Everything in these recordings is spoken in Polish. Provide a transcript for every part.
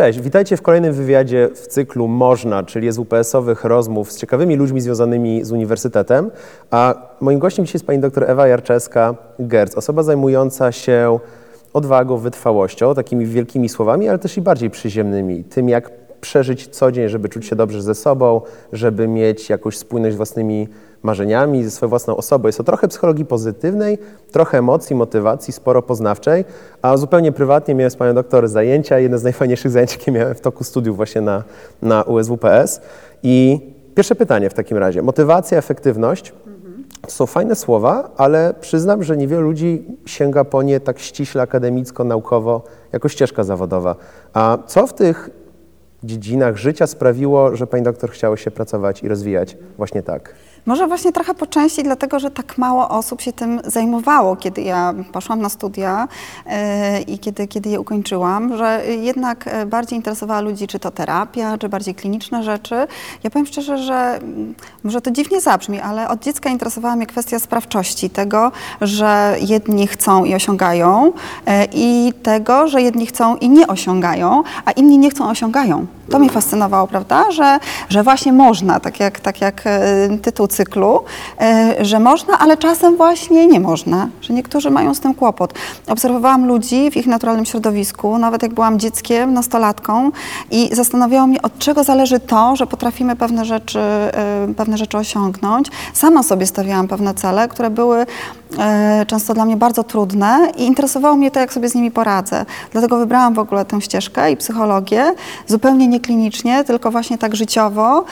Cześć, witajcie w kolejnym wywiadzie w cyklu Można, czyli USWPS-owych rozmów z ciekawymi ludźmi związanymi z uniwersytetem. A moim gościem dzisiaj jest pani dr Ewa Jarczewska-Gerc, osoba zajmująca się odwagą, wytrwałością, takimi wielkimi słowami, ale też i bardziej przyziemnymi. Tym, jak przeżyć co dzień, żeby czuć się dobrze ze sobą, żeby mieć jakąś spójność z własnymi marzeniami, ze swoją własną osobą. Jest to trochę psychologii pozytywnej, trochę emocji, motywacji, sporo poznawczej, a zupełnie prywatnie miałem z panią doktor zajęcia, jedne z najfajniejszych zajęć, jakie miałem w toku studiów właśnie na USWPS. I pierwsze pytanie w takim razie, motywacja, efektywność. To są fajne słowa, ale przyznam, że niewielu ludzi sięga po nie tak ściśle akademicko, naukowo, jako ścieżka zawodowa. A co w tych dziedzinach życia sprawiło, że pani doktor chciała się pracować i rozwijać właśnie tak? Może właśnie trochę po części dlatego, że tak mało osób się tym zajmowało, kiedy ja poszłam na studia i kiedy je ukończyłam, że jednak bardziej interesowała ludzi czy to terapia, czy bardziej kliniczne rzeczy. Ja powiem szczerze, że może to dziwnie zabrzmi, ale od dziecka interesowała mnie kwestia sprawczości, tego, że jedni chcą i osiągają i tego, że jedni chcą i nie osiągają, a inni nie chcą, osiągają. To mnie fascynowało, prawda, że właśnie można, tak jak tytuł cyklu, że można, ale czasem właśnie nie można, że niektórzy mają z tym kłopot. Obserwowałam ludzi w ich naturalnym środowisku, nawet jak byłam dzieckiem, nastolatką i zastanawiało mnie, od czego zależy to, że potrafimy pewne rzeczy osiągnąć. Sama sobie stawiałam pewne cele, które były często dla mnie bardzo trudne i interesowało mnie to, jak sobie z nimi poradzę. Dlatego wybrałam w ogóle tę ścieżkę i psychologię, zupełnie nie klinicznie, tylko właśnie tak życiowo,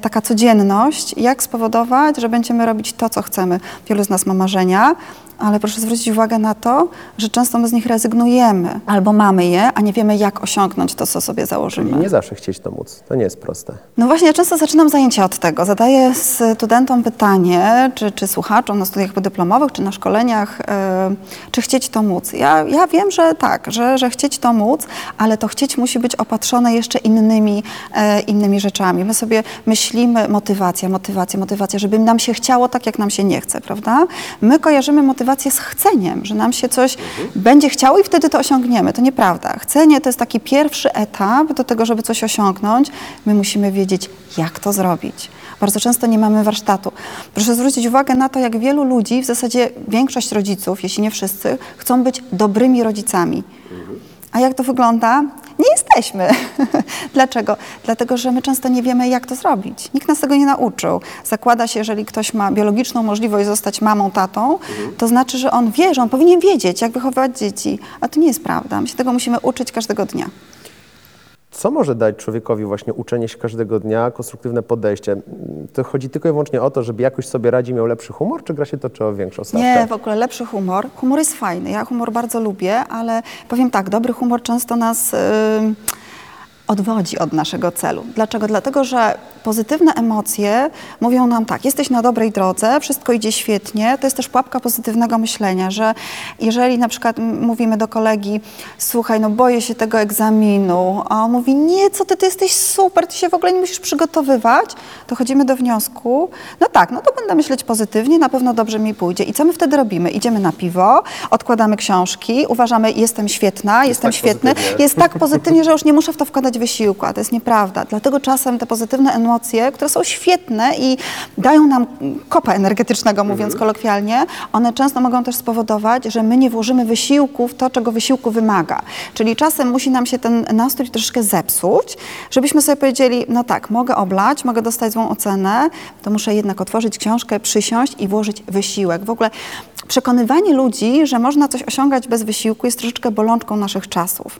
taka codzienność, jak spowodować, że będziemy robić to, co chcemy. Wielu z nas ma marzenia, ale proszę zwrócić uwagę na to, że często my z nich rezygnujemy albo mamy je, a nie wiemy, jak osiągnąć to, co sobie założymy. Czyli nie zawsze chcieć to móc, to nie jest proste. No właśnie, ja często zaczynam zajęcia od tego. Zadaję studentom pytanie, czy słuchaczom na studiach podyplomowych, czy na szkoleniach, czy chcieć to móc. Ja wiem, że tak, że chcieć to móc, ale to chcieć musi być opatrzone jeszcze innymi rzeczami. My sobie myślimy motywacja, żeby nam się chciało tak, jak nam się nie chce, prawda? My kojarzymy motywację z chceniem, że nam się coś będzie chciało i wtedy to osiągniemy. To nieprawda. Chcenie to jest taki pierwszy etap do tego, żeby coś osiągnąć. My musimy wiedzieć, jak to zrobić. Bardzo często nie mamy warsztatu. Proszę zwrócić uwagę na to, jak wielu ludzi, w zasadzie większość rodziców, jeśli nie wszyscy, chcą być dobrymi rodzicami. A jak to wygląda? Nie jesteśmy. Dlaczego? Dlatego, że my często nie wiemy, jak to zrobić. Nikt nas tego nie nauczył. Zakłada się, jeżeli ktoś ma biologiczną możliwość zostać mamą, tatą, to znaczy, że on wie, że on powinien wiedzieć, jak wychowywać dzieci. A to nie jest prawda. My się tego musimy uczyć każdego dnia. Co może dać człowiekowi właśnie uczenie się każdego dnia, konstruktywne podejście? To chodzi tylko i wyłącznie o to, żeby jakoś sobie radził, miał lepszy humor, czy gra się toczy o większą stawkę? Nie, w ogóle lepszy humor. Humor jest fajny. Ja humor bardzo lubię, ale powiem tak, dobry humor często nas odwodzi od naszego celu. Dlaczego? Dlatego, że pozytywne emocje mówią nam tak, jesteś na dobrej drodze, wszystko idzie świetnie, to jest też pułapka pozytywnego myślenia, że jeżeli na przykład mówimy do kolegi, słuchaj, no boję się tego egzaminu, a on mówi, nie, co ty jesteś super, ty się w ogóle nie musisz przygotowywać, to chodzimy do wniosku, no tak, no to będę myśleć pozytywnie, na pewno dobrze mi pójdzie. I co my wtedy robimy? Idziemy na piwo, odkładamy książki, uważamy, jestem świetna, jestem świetny, jest tak pozytywnie, że już nie muszę w to wkładać wysiłku, a to jest nieprawda. Dlatego czasem te pozytywne emocje, które są świetne i dają nam kopa energetycznego, mówiąc kolokwialnie, one często mogą też spowodować, że my nie włożymy wysiłku w to, czego wysiłku wymaga. Czyli czasem musi nam się ten nastrój troszeczkę zepsuć, żebyśmy sobie powiedzieli, no tak, mogę oblać, mogę dostać złą ocenę, to muszę jednak otworzyć książkę, przysiąść i włożyć wysiłek. W ogóle przekonywanie ludzi, że można coś osiągać bez wysiłku, jest troszeczkę bolączką naszych czasów.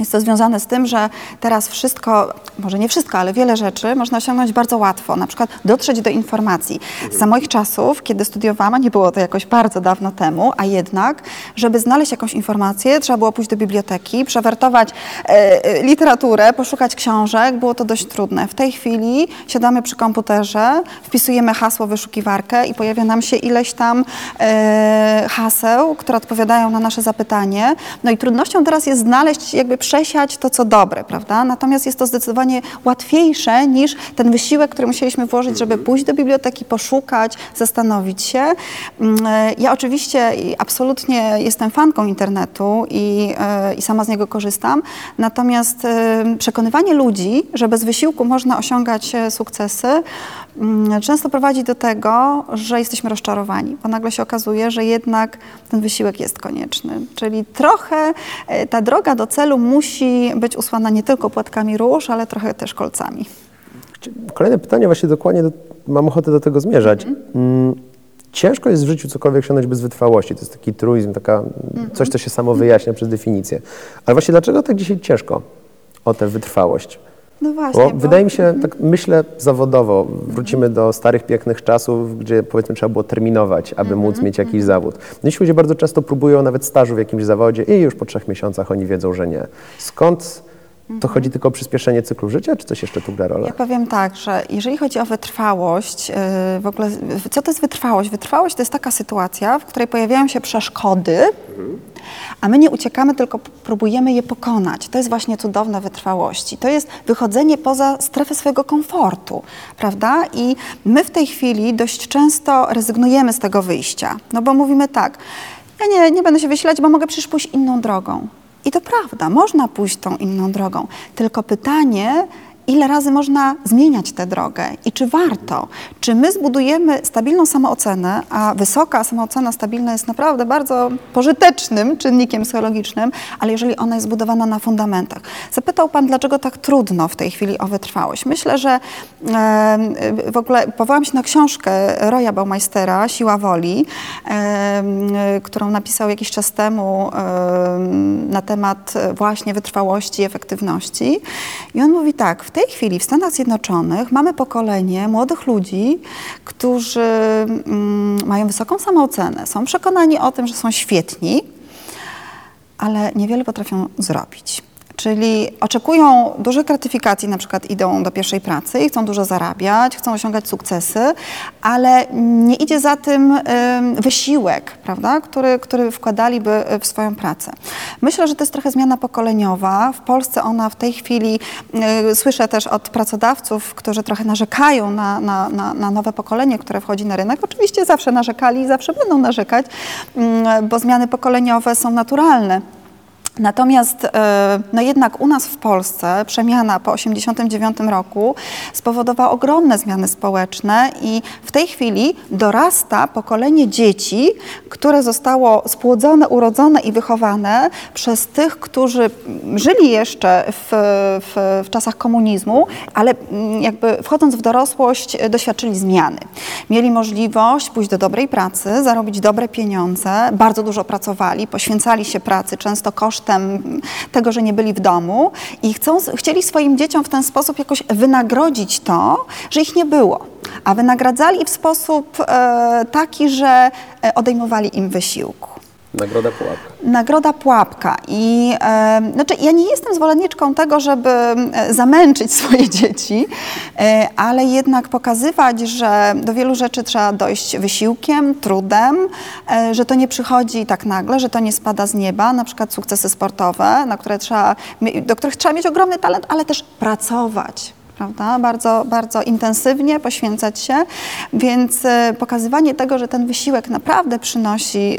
Jest to związane z tym, że teraz wszystko, może nie wszystko, ale wiele rzeczy można osiągnąć bardzo łatwo, na przykład dotrzeć do informacji. Za moich czasów, kiedy studiowałam, a nie było to jakoś bardzo dawno temu, a jednak, żeby znaleźć jakąś informację, trzeba było pójść do biblioteki, przewertować literaturę, poszukać książek, było to dość trudne. W tej chwili siadamy przy komputerze, wpisujemy hasło w wyszukiwarkę i pojawia nam się ileś tam haseł, które odpowiadają na nasze zapytanie. No i trudnością teraz jest znaleźć jakby przesiać to, co dobre, prawda? Natomiast jest to zdecydowanie łatwiejsze niż ten wysiłek, który musieliśmy włożyć, żeby pójść do biblioteki, poszukać, zastanowić się. Ja oczywiście absolutnie jestem fanką internetu i sama z niego korzystam, natomiast przekonywanie ludzi, że bez wysiłku można osiągać sukcesy, często prowadzi do tego, że jesteśmy rozczarowani, bo nagle się okazuje, że jednak ten wysiłek jest konieczny. Czyli trochę ta droga do celu musi być usłana nie tylko płatkami róż, ale trochę też kolcami. Kolejne pytanie, właśnie dokładnie mam ochotę do tego zmierzać. Ciężko jest w życiu cokolwiek osiągnąć bez wytrwałości. To jest taki truizm, coś, co się samo wyjaśnia przez definicję. Ale właśnie dlaczego tak dzisiaj ciężko o tę wytrwałość? No właśnie, bo wydaje mi się, tak myślę zawodowo, wrócimy do starych, pięknych czasów, gdzie powiedzmy trzeba było terminować, aby móc mieć jakiś zawód. Dziś ludzie bardzo często próbują nawet stażu w jakimś zawodzie i już po 3 miesiącach oni wiedzą, że nie. Skąd to chodzi tylko o przyspieszenie cyklu życia, czy coś jeszcze tu gra rolę? Ja powiem tak, że jeżeli chodzi o wytrwałość, w ogóle co to jest wytrwałość? Wytrwałość to jest taka sytuacja, w której pojawiają się przeszkody, a my nie uciekamy, tylko próbujemy je pokonać. To jest właśnie cudowne wytrwałości. To jest wychodzenie poza strefę swojego komfortu, prawda? I my w tej chwili dość często rezygnujemy z tego wyjścia, no bo mówimy tak, ja nie będę się wysilać, bo mogę przecież pójść inną drogą. I to prawda, można pójść tą inną drogą, tylko pytanie, ile razy można zmieniać tę drogę i czy warto? Czy my zbudujemy stabilną samoocenę, a wysoka samoocena stabilna jest naprawdę bardzo pożytecznym czynnikiem psychologicznym, ale jeżeli ona jest zbudowana na fundamentach. Zapytał Pan, dlaczego tak trudno w tej chwili o wytrwałość. Myślę, że w ogóle powołam się na książkę Roya Baumeistera, Siła Woli, którą napisał jakiś czas temu na temat właśnie wytrwałości i efektywności. I on mówi tak, w tej chwili w Stanach Zjednoczonych mamy pokolenie młodych ludzi, którzy mają wysoką samoocenę, są przekonani o tym, że są świetni, ale niewiele potrafią zrobić. Czyli oczekują dużej gratyfikacji, na przykład idą do pierwszej pracy i chcą dużo zarabiać, chcą osiągać sukcesy, ale nie idzie za tym wysiłek, prawda, który wkładaliby w swoją pracę. Myślę, że to jest trochę zmiana pokoleniowa. W Polsce ona w tej chwili, słyszę też od pracodawców, którzy trochę narzekają na nowe pokolenie, które wchodzi na rynek. Oczywiście zawsze narzekali i zawsze będą narzekać, bo zmiany pokoleniowe są naturalne. Natomiast no jednak u nas w Polsce przemiana po 1989 roku spowodowała ogromne zmiany społeczne i w tej chwili dorasta pokolenie dzieci, które zostało spłodzone, urodzone i wychowane przez tych, którzy żyli jeszcze w czasach komunizmu, ale jakby wchodząc w dorosłość doświadczyli zmiany. Mieli możliwość pójść do dobrej pracy, zarobić dobre pieniądze, bardzo dużo pracowali, poświęcali się pracy, często kosztem tego, że nie byli w domu i chcieli swoim dzieciom w ten sposób jakoś wynagrodzić to, że ich nie było. A wynagradzali w sposób taki, że odejmowali im wysiłku. Nagroda pułapka. Nagroda pułapka. I znaczy ja nie jestem zwolenniczką tego, żeby zamęczyć swoje dzieci, ale jednak pokazywać, że do wielu rzeczy trzeba dojść wysiłkiem, trudem, że to nie przychodzi tak nagle, że to nie spada z nieba, na przykład sukcesy sportowe, do których trzeba mieć ogromny talent, ale też pracować. Prawda? Bardzo, bardzo intensywnie poświęcać się, więc pokazywanie tego, że ten wysiłek naprawdę przynosi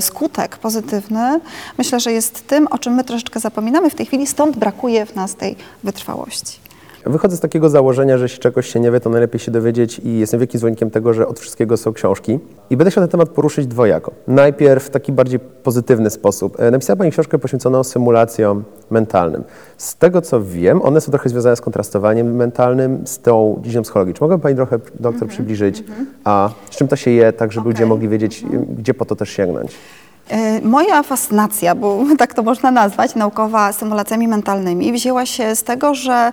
skutek pozytywny, myślę, że jest tym, o czym my troszeczkę zapominamy w tej chwili, stąd brakuje w nas tej wytrwałości. Wychodzę z takiego założenia, że jeśli czegoś się nie wie, to najlepiej się dowiedzieć i jestem wielkim zwolennikiem tego, że od wszystkiego są książki. I będę chciał ten temat poruszyć dwojako. Najpierw w taki bardziej pozytywny sposób. Napisała Pani książkę poświęconą symulacjom mentalnym. Z tego, co wiem, one są trochę związane z kontrastowaniem mentalnym, z tą dziedziną psychologii. Czy mogłaby Pani trochę, doktor, przybliżyć, a z czym to się je, tak żeby ludzie mogli wiedzieć, gdzie po to też sięgnąć? Moja fascynacja, bo tak to można nazwać, naukowa symulacjami mentalnymi wzięła się z tego, że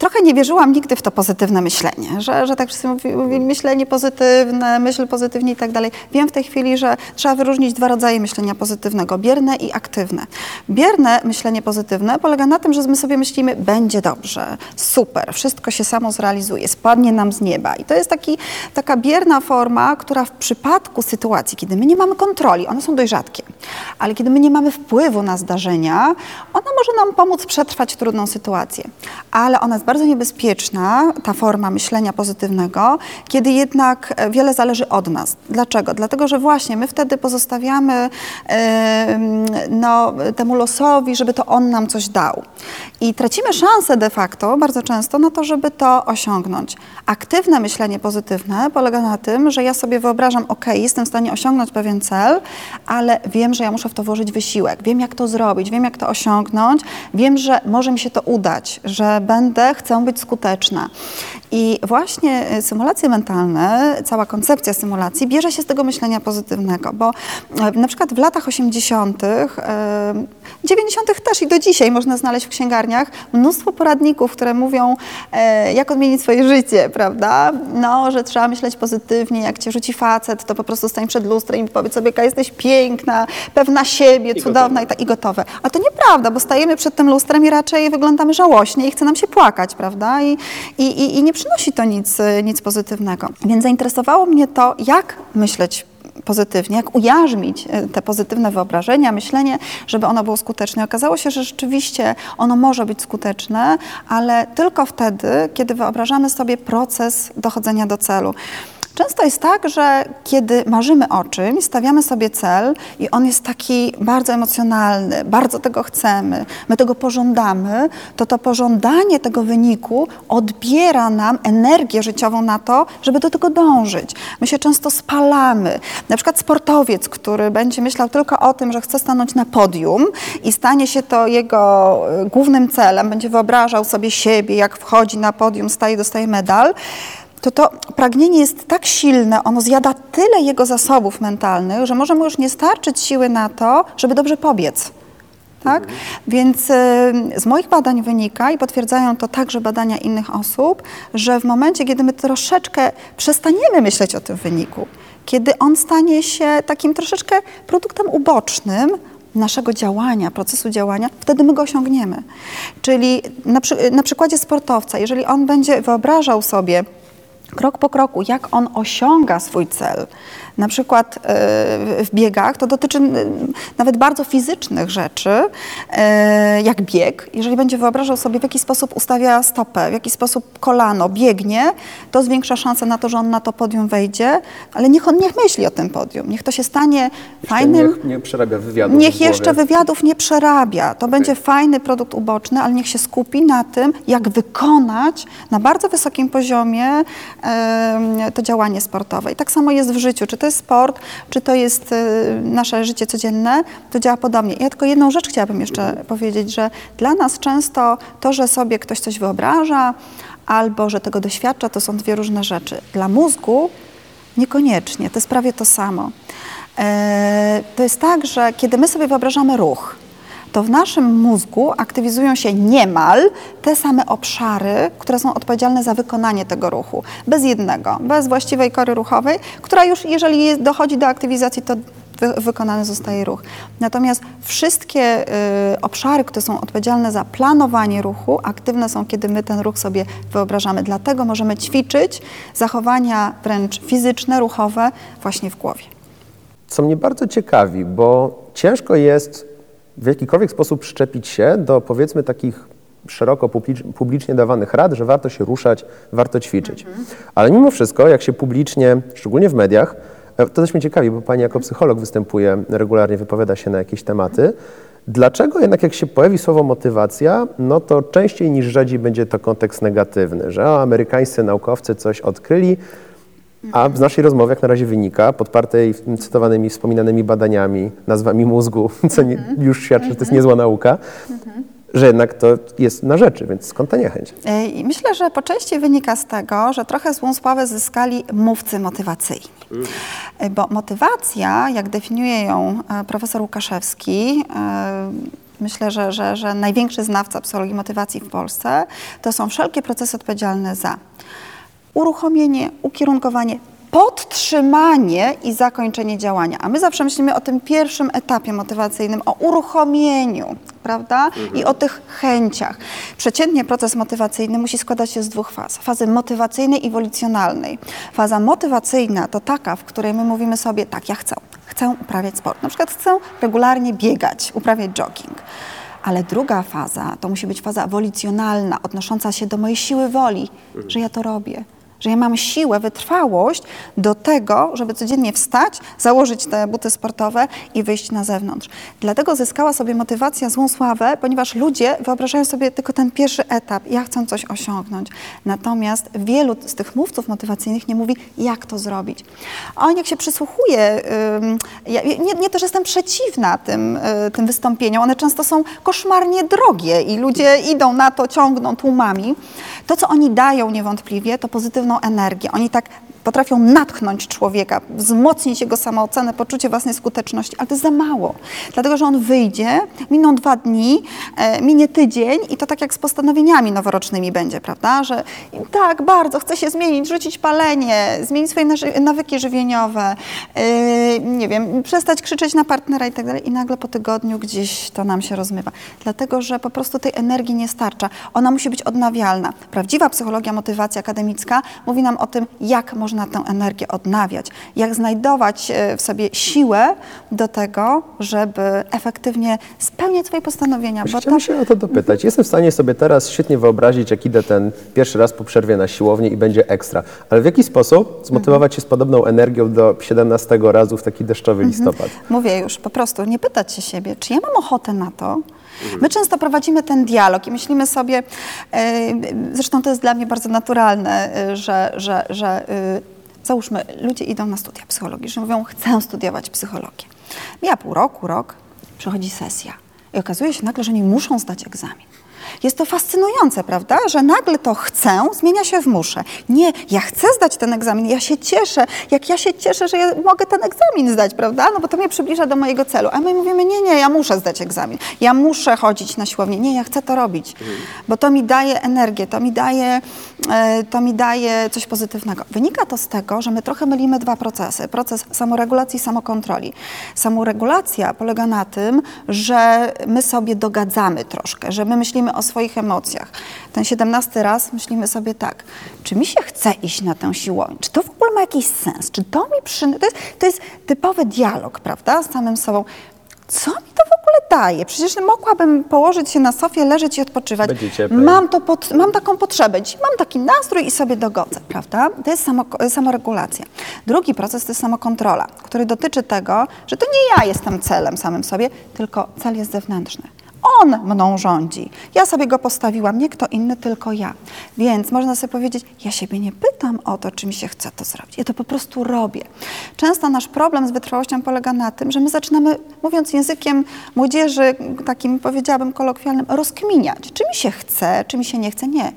trochę nie wierzyłam nigdy w to pozytywne myślenie, że tak wszyscy mówili myślenie pozytywne, myśl pozytywnie i tak dalej. Wiem w tej chwili, że trzeba wyróżnić dwa rodzaje myślenia pozytywnego, bierne i aktywne. Bierne myślenie pozytywne polega na tym, że my sobie myślimy, będzie dobrze, super, wszystko się samo zrealizuje, spadnie nam z nieba. I to jest taka bierna forma, która w przypadku sytuacji, kiedy my nie mamy kontroli, one są dość rzadkie, ale kiedy my nie mamy wpływu na zdarzenia, ona może nam pomóc przetrwać trudną sytuację. Ale ona jest bardzo niebezpieczna, ta forma myślenia pozytywnego, kiedy jednak wiele zależy od nas. Dlaczego? Dlatego, że właśnie my wtedy pozostawiamy temu losowi, żeby to on nam coś dał. I tracimy szansę de facto bardzo często na to, żeby to osiągnąć. Aktywne myślenie pozytywne polega na tym, że ja sobie wyobrażam, ok, jestem w stanie osiągnąć pewien cel, ale wiem, że ja muszę w to włożyć wysiłek, wiem jak to zrobić, wiem jak to osiągnąć, wiem, że może mi się to udać, że chcę być skuteczna. I właśnie symulacje mentalne, cała koncepcja symulacji bierze się z tego myślenia pozytywnego, bo na przykład w latach 80., 90. też i do dzisiaj można znaleźć w księgarniach mnóstwo poradników, które mówią, jak odmienić swoje życie, prawda? No, że trzeba myśleć pozytywnie, jak cię rzuci facet, to po prostu stań przed lustrem i powiedz sobie, jaka jesteś piękna, pewna siebie, cudowna i gotowe. A to nieprawda, bo stajemy przed tym lustrem i raczej wyglądamy żałośnie i chce nam się płakać, prawda? I nie przynosi to nic pozytywnego. Więc zainteresowało mnie to, jak myśleć pozytywnie, jak ujarzmić te pozytywne wyobrażenia, myślenie, żeby ono było skuteczne. Okazało się, że rzeczywiście ono może być skuteczne, ale tylko wtedy, kiedy wyobrażamy sobie proces dochodzenia do celu. Często jest tak, że kiedy marzymy o czymś, stawiamy sobie cel i on jest taki bardzo emocjonalny, bardzo tego chcemy, my tego pożądamy, to pożądanie tego wyniku odbiera nam energię życiową na to, żeby do tego dążyć. My się często spalamy. Na przykład sportowiec, który będzie myślał tylko o tym, że chce stanąć na podium i stanie się to jego głównym celem, będzie wyobrażał sobie siebie, jak wchodzi na podium, staje, dostaje medal, to pragnienie jest tak silne, ono zjada tyle jego zasobów mentalnych, że może mu już nie starczyć siły na to, żeby dobrze pobiec. Tak? Więc z moich badań wynika, i potwierdzają to także badania innych osób, że w momencie, kiedy my troszeczkę przestaniemy myśleć o tym wyniku, kiedy on stanie się takim troszeczkę produktem ubocznym naszego działania, procesu działania, wtedy my go osiągniemy. Czyli na przykładzie sportowca, jeżeli on będzie wyobrażał sobie krok po kroku, jak on osiąga swój cel. Na przykład w biegach to dotyczy nawet bardzo fizycznych rzeczy, jak bieg. Jeżeli będzie wyobrażał sobie, w jaki sposób ustawia stopę, w jaki sposób kolano biegnie, to zwiększa szansę na to, że on na to podium wejdzie, ale niech on nie myśli o tym podium. Niech to się stanie fajnym... Nie przerabia wywiadów. Niech jeszcze wywiadów nie przerabia. To będzie fajny produkt uboczny, ale niech się skupi na tym, jak wykonać na bardzo wysokim poziomie to działanie sportowe. I tak samo jest w życiu. Czy to jest sport, czy to jest nasze życie codzienne, to działa podobnie. Ja tylko jedną rzecz chciałabym jeszcze powiedzieć, że dla nas często to, że sobie ktoś coś wyobraża albo że tego doświadcza, to są dwie różne rzeczy. Dla mózgu niekoniecznie. To jest prawie to samo. To jest tak, że kiedy my sobie wyobrażamy ruch, to w naszym mózgu aktywizują się niemal te same obszary, które są odpowiedzialne za wykonanie tego ruchu. Bez jednego, bez właściwej kory ruchowej, która już, jeżeli dochodzi do aktywizacji, to wykonany zostaje ruch. Natomiast wszystkie obszary, które są odpowiedzialne za planowanie ruchu, aktywne są, kiedy my ten ruch sobie wyobrażamy. Dlatego możemy ćwiczyć zachowania wręcz fizyczne, ruchowe właśnie w głowie. Co mnie bardzo ciekawi, bo ciężko jest w jakikolwiek sposób przyczepić się do, powiedzmy, takich szeroko publicznie dawanych rad, że warto się ruszać, warto ćwiczyć. Ale mimo wszystko, jak się publicznie, szczególnie w mediach, to też mnie ciekawi, bo pani jako psycholog występuje, regularnie wypowiada się na jakieś tematy. Dlaczego jednak jak się pojawi słowo motywacja, no to częściej niż rzadziej będzie to kontekst negatywny, że amerykańscy naukowcy coś odkryli, a z naszej rozmowy, jak na razie wynika, podpartej cytowanymi, wspominanymi badaniami, nazwami mózgu, co już świadczy, że to jest niezła nauka, że jednak to jest na rzeczy, więc skąd ta niechęć? Myślę, że po części wynika z tego, że trochę złą sławę zyskali mówcy motywacyjni. Bo motywacja, jak definiuje ją profesor Łukaszewski, myślę, że największy znawca psychologii motywacji w Polsce, to są wszelkie procesy odpowiedzialne za uruchomienie, ukierunkowanie, podtrzymanie i zakończenie działania. A my zawsze myślimy o tym pierwszym etapie motywacyjnym, o uruchomieniu, prawda? I o tych chęciach. Przeciętnie proces motywacyjny musi składać się z dwóch faz. Fazy motywacyjnej i wolicjonalnej. Faza motywacyjna to taka, w której my mówimy sobie, tak, ja chcę. Chcę uprawiać sport. Na przykład chcę regularnie biegać, uprawiać jogging. Ale druga faza to musi być faza wolicjonalna, odnosząca się do mojej siły woli, że ja to robię. Że ja mam siłę, wytrwałość do tego, żeby codziennie wstać, założyć te buty sportowe i wyjść na zewnątrz. Dlatego zyskała sobie motywacja złą sławę, ponieważ ludzie wyobrażają sobie tylko ten pierwszy etap. Ja chcę coś osiągnąć. Natomiast wielu z tych mówców motywacyjnych nie mówi, jak to zrobić. A on jak się przysłuchuje, ja też jestem przeciwna tym wystąpieniom. One często są koszmarnie drogie i ludzie idą na to, ciągną tłumami. To, co oni dają niewątpliwie, to pozytywne energię. Oni tak potrafią natchnąć człowieka, wzmocnić jego samoocenę, poczucie własnej skuteczności, ale to jest za mało. Dlatego, że on wyjdzie, miną 2 dni, minie tydzień i to tak jak z postanowieniami noworocznymi będzie, prawda? Że tak, bardzo chcę się zmienić, rzucić palenie, zmienić swoje nawyki żywieniowe, nie wiem, przestać krzyczeć na partnera i tak dalej. I nagle po tygodniu gdzieś to nam się rozmywa. Dlatego, że po prostu tej energii nie starcza. Ona musi być odnawialna. Prawdziwa psychologia motywacji akademicka mówi nam o tym, jak można tę energię odnawiać, jak znajdować w sobie siłę do tego, żeby efektywnie spełniać swoje postanowienia. Chciałam się o to dopytać. Jestem w stanie sobie teraz świetnie wyobrazić, jak idę ten pierwszy raz po przerwie na siłownię i będzie ekstra. Ale w jaki sposób zmotywować się z podobną energią do 17 razu w taki deszczowy listopad? Mówię już, po prostu nie pytać się siebie, czy ja mam ochotę na to. My często prowadzimy ten dialog i myślimy sobie, zresztą to jest dla mnie bardzo naturalne, że załóżmy, ludzie idą na studia psychologiczne, mówią, chcę studiować psychologię. Mija pół roku, rok, przychodzi sesja i okazuje się nagle, że oni muszą zdać egzamin. Jest to fascynujące, prawda, że nagle to chcę zmienia się w muszę. Nie, ja chcę zdać ten egzamin, ja się cieszę, jak ja się cieszę, że ja mogę ten egzamin zdać, prawda, no bo to mnie przybliża do mojego celu. A my mówimy, nie, ja muszę zdać egzamin, ja muszę chodzić na siłownię, nie, ja chcę to robić, bo to mi daje energię, to mi daje coś pozytywnego. Wynika to z tego, że my trochę mylimy dwa procesy, proces samoregulacji i samokontroli. Samoregulacja polega na tym, że my sobie dogadzamy troszkę, że my myślimy o swoich emocjach. Ten 17 raz myślimy sobie tak, czy mi się chce iść na tę siłownię? Czy to w ogóle ma jakiś sens? Czy to mi to jest typowy dialog, prawda, z samym sobą. Co mi to w ogóle daje? Przecież mogłabym położyć się na sofie, leżeć i odpoczywać. Mam taką potrzebę, dziś mam taki nastrój i sobie dogodzę, prawda? To jest samoregulacja. Drugi proces to jest samokontrola, który dotyczy tego, że to nie ja jestem celem samym sobie, tylko cel jest zewnętrzny. On mną rządzi. Ja sobie go postawiłam, nie kto inny, tylko ja. Więc można sobie powiedzieć, ja siebie nie pytam o to, czy mi się chce to zrobić. Ja to po prostu robię. Często nasz problem z wytrwałością polega na tym, że my zaczynamy, mówiąc językiem młodzieży, takim powiedziałabym kolokwialnym, rozkminiać. Czy mi się chce, czy mi się nie chce? Nie.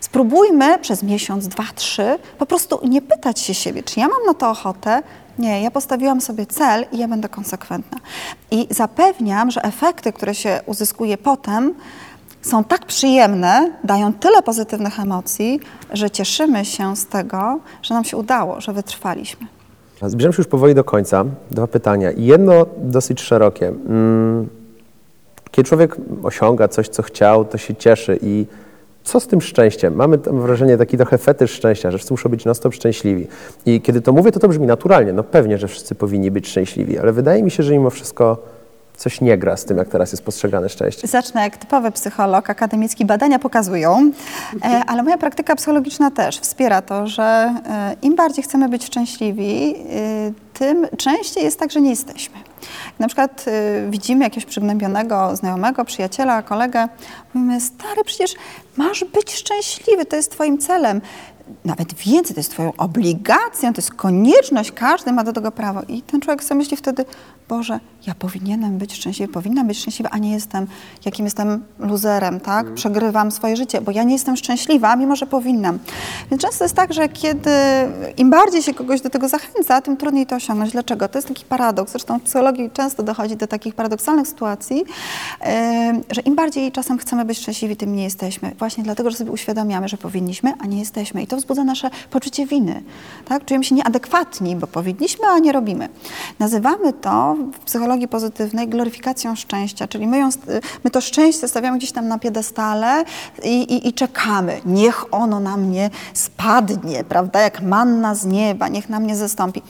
Spróbujmy przez miesiąc, 2, 3 po prostu nie pytać się siebie, czy ja mam na to ochotę. Nie, ja postawiłam sobie cel i ja będę konsekwentna. I zapewniam, że efekty, które się uzyskuje potem, są tak przyjemne, dają tyle pozytywnych emocji, że cieszymy się z tego, że nam się udało, że wytrwaliśmy. Zbliżam się już powoli do końca. 2 pytania. Jedno dosyć szerokie. Kiedy człowiek osiąga coś, co chciał, to się cieszy i co z tym szczęściem? Mamy tam wrażenie, taki trochę fetysz szczęścia, że wszyscy muszą być non stop szczęśliwi. I kiedy to mówię, to brzmi naturalnie. No pewnie, że wszyscy powinni być szczęśliwi, ale wydaje mi się, że mimo wszystko coś nie gra z tym, jak teraz jest postrzegane szczęście. Zacznę jak typowy psycholog akademicki. Badania pokazują, ale moja praktyka psychologiczna też wspiera to, że im bardziej chcemy być szczęśliwi, tym częściej jest tak, że nie jesteśmy. Na przykład widzimy jakiegoś przygnębionego znajomego, przyjaciela, kolegę, mówimy, stary, przecież masz być szczęśliwy, to jest twoim celem. nawet więcej, to jest twoją obligacją, to jest konieczność, każdy ma do tego prawo. I ten człowiek sobie myśli wtedy, Boże, ja powinienem być szczęśliwy, powinnam być szczęśliwa, a nie jestem, jakim jestem luzerem, tak? Przegrywam swoje życie, bo ja nie jestem szczęśliwa, mimo że powinnam. Więc często jest tak, że kiedy im bardziej się kogoś do tego zachęca, tym trudniej to osiągnąć. Dlaczego? To jest taki paradoks. Zresztą w psychologii często dochodzi do takich paradoksalnych sytuacji, że im bardziej czasem chcemy być szczęśliwi, tym nie jesteśmy. Właśnie dlatego, że sobie uświadamiamy, że powinniśmy, a nie jesteśmy. I to wzbudza nasze poczucie winy. Tak? Czujemy się nieadekwatni, bo powinniśmy, a nie robimy. Nazywamy to w psychologii pozytywnej gloryfikacją szczęścia, czyli my to szczęście stawiamy gdzieś tam na piedestale i czekamy. Niech ono na mnie spadnie, prawda, jak manna z nieba, niech na mnie zastąpi.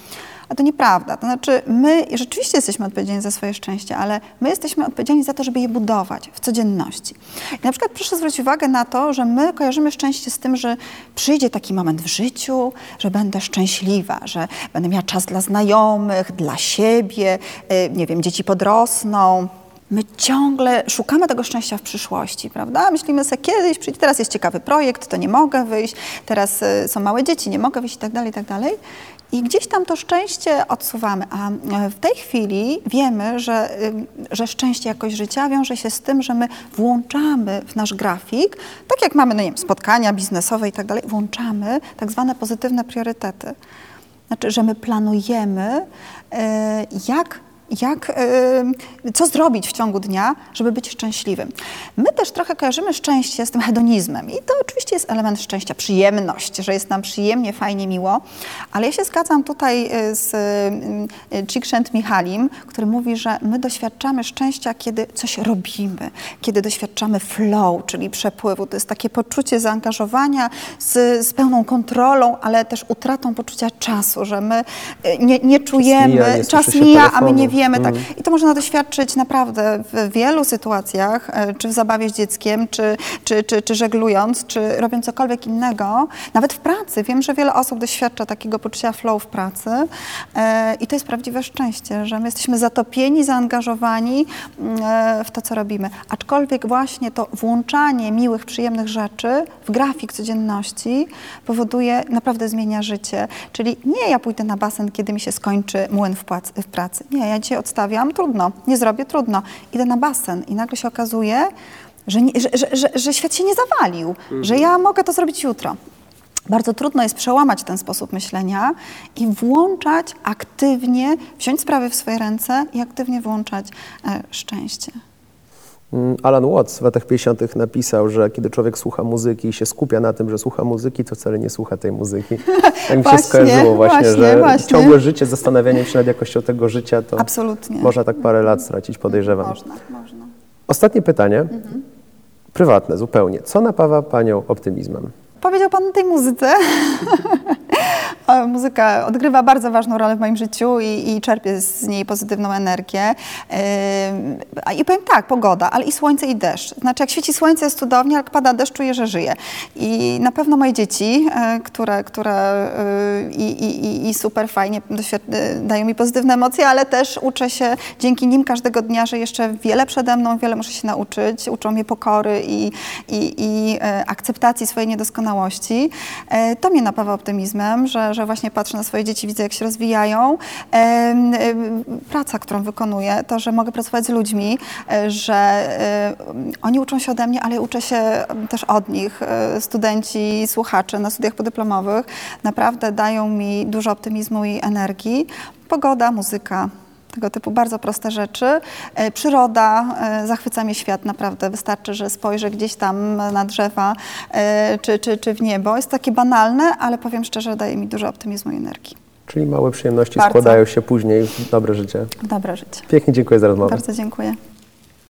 A to nieprawda. To znaczy, my rzeczywiście jesteśmy odpowiedzialni za swoje szczęście, ale my jesteśmy odpowiedzialni za to, żeby je budować w codzienności. I na przykład proszę zwrócić uwagę na to, że my kojarzymy szczęście z tym, że przyjdzie taki moment w życiu, że będę szczęśliwa, że będę miała czas dla znajomych, dla siebie, nie wiem, dzieci podrosną. My ciągle szukamy tego szczęścia w przyszłości, prawda? Myślimy sobie, kiedyś przyjdzie, teraz jest ciekawy projekt, to nie mogę wyjść, teraz są małe dzieci, nie mogę wyjść i tak dalej, i tak dalej. I gdzieś tam to szczęście odsuwamy, a w tej chwili wiemy, że szczęście, jakość życia wiąże się z tym, że my włączamy w nasz grafik, tak jak mamy, no nie wiem, spotkania biznesowe i tak dalej, włączamy tak zwane pozytywne priorytety. Znaczy, że my planujemy, co zrobić w ciągu dnia, żeby być szczęśliwym. My też trochę kojarzymy szczęście z tym hedonizmem i to oczywiście jest element szczęścia, przyjemność, że jest nam przyjemnie, fajnie, miło, ale ja się zgadzam tutaj z Czikszent Mihalim, który mówi, że my doświadczamy szczęścia, kiedy coś robimy, kiedy doświadczamy flow, czyli przepływu. To jest takie poczucie zaangażowania z pełną kontrolą, ale też utratą poczucia czasu, że my nie czujemy, czas mija, a my nie wiemy, tak. I to można doświadczyć naprawdę w wielu sytuacjach, czy w zabawie z dzieckiem, czy żeglując, czy robiąc cokolwiek innego. Nawet w pracy. Wiem, że wiele osób doświadcza takiego poczucia flow w pracy i to jest prawdziwe szczęście, że my jesteśmy zatopieni, zaangażowani w to, co robimy. Aczkolwiek właśnie to włączanie miłych, przyjemnych rzeczy w grafik codzienności powoduje, naprawdę zmienia życie. Czyli nie ja pójdę na basen, kiedy mi się skończy młyn w pracy. Nie, ja dzisiaj odstawiam, trudno, nie zrobię, trudno. Idę na basen i nagle się okazuje, że świat się nie zawalił, że ja mogę to zrobić jutro. Bardzo trudno jest przełamać ten sposób myślenia i włączać aktywnie, wziąć sprawy w swoje ręce i aktywnie włączać szczęście. Alan Watts w latach 50. napisał, że kiedy człowiek słucha muzyki i się skupia na tym, że słucha muzyki, to wcale nie słucha tej muzyki. Tak mi się skojarzyło właśnie, że ciągłe życie, zastanawianie się nad jakością tego życia, to absolutnie. Można tak parę lat stracić, podejrzewam. Można. Ostatnie pytanie, prywatne zupełnie. Co napawa Panią optymizmem? Powiedział Pan o tej muzyce. Muzyka odgrywa bardzo ważną rolę w moim życiu i czerpię z niej pozytywną energię. I powiem tak, pogoda, ale i słońce, i deszcz. Znaczy, jak świeci słońce, jest cudownie, jak pada deszcz, czuję, że żyję. I na pewno moje dzieci, które super fajnie dają mi pozytywne emocje, ale też uczę się dzięki nim każdego dnia, że jeszcze wiele przede mną, wiele muszę się nauczyć. Uczą mnie pokory i akceptacji swojej niedoskonałości. To mnie napawa optymizmem, że właśnie patrzę na swoje dzieci, widzę, jak się rozwijają. Praca, którą wykonuję, to, że mogę pracować z ludźmi, że oni uczą się ode mnie, ale uczę się też od nich. Studenci, słuchacze na studiach podyplomowych naprawdę dają mi dużo optymizmu i energii. Pogoda, muzyka. Tego typu bardzo proste rzeczy. Przyroda, zachwyca mnie świat naprawdę. Wystarczy, że spojrzę gdzieś tam na drzewa czy w niebo. Jest takie banalne, ale powiem szczerze, daje mi dużo optymizmu i energii. Czyli małe przyjemności składają się później w dobre życie. Pięknie dziękuję za rozmowę. Bardzo dziękuję.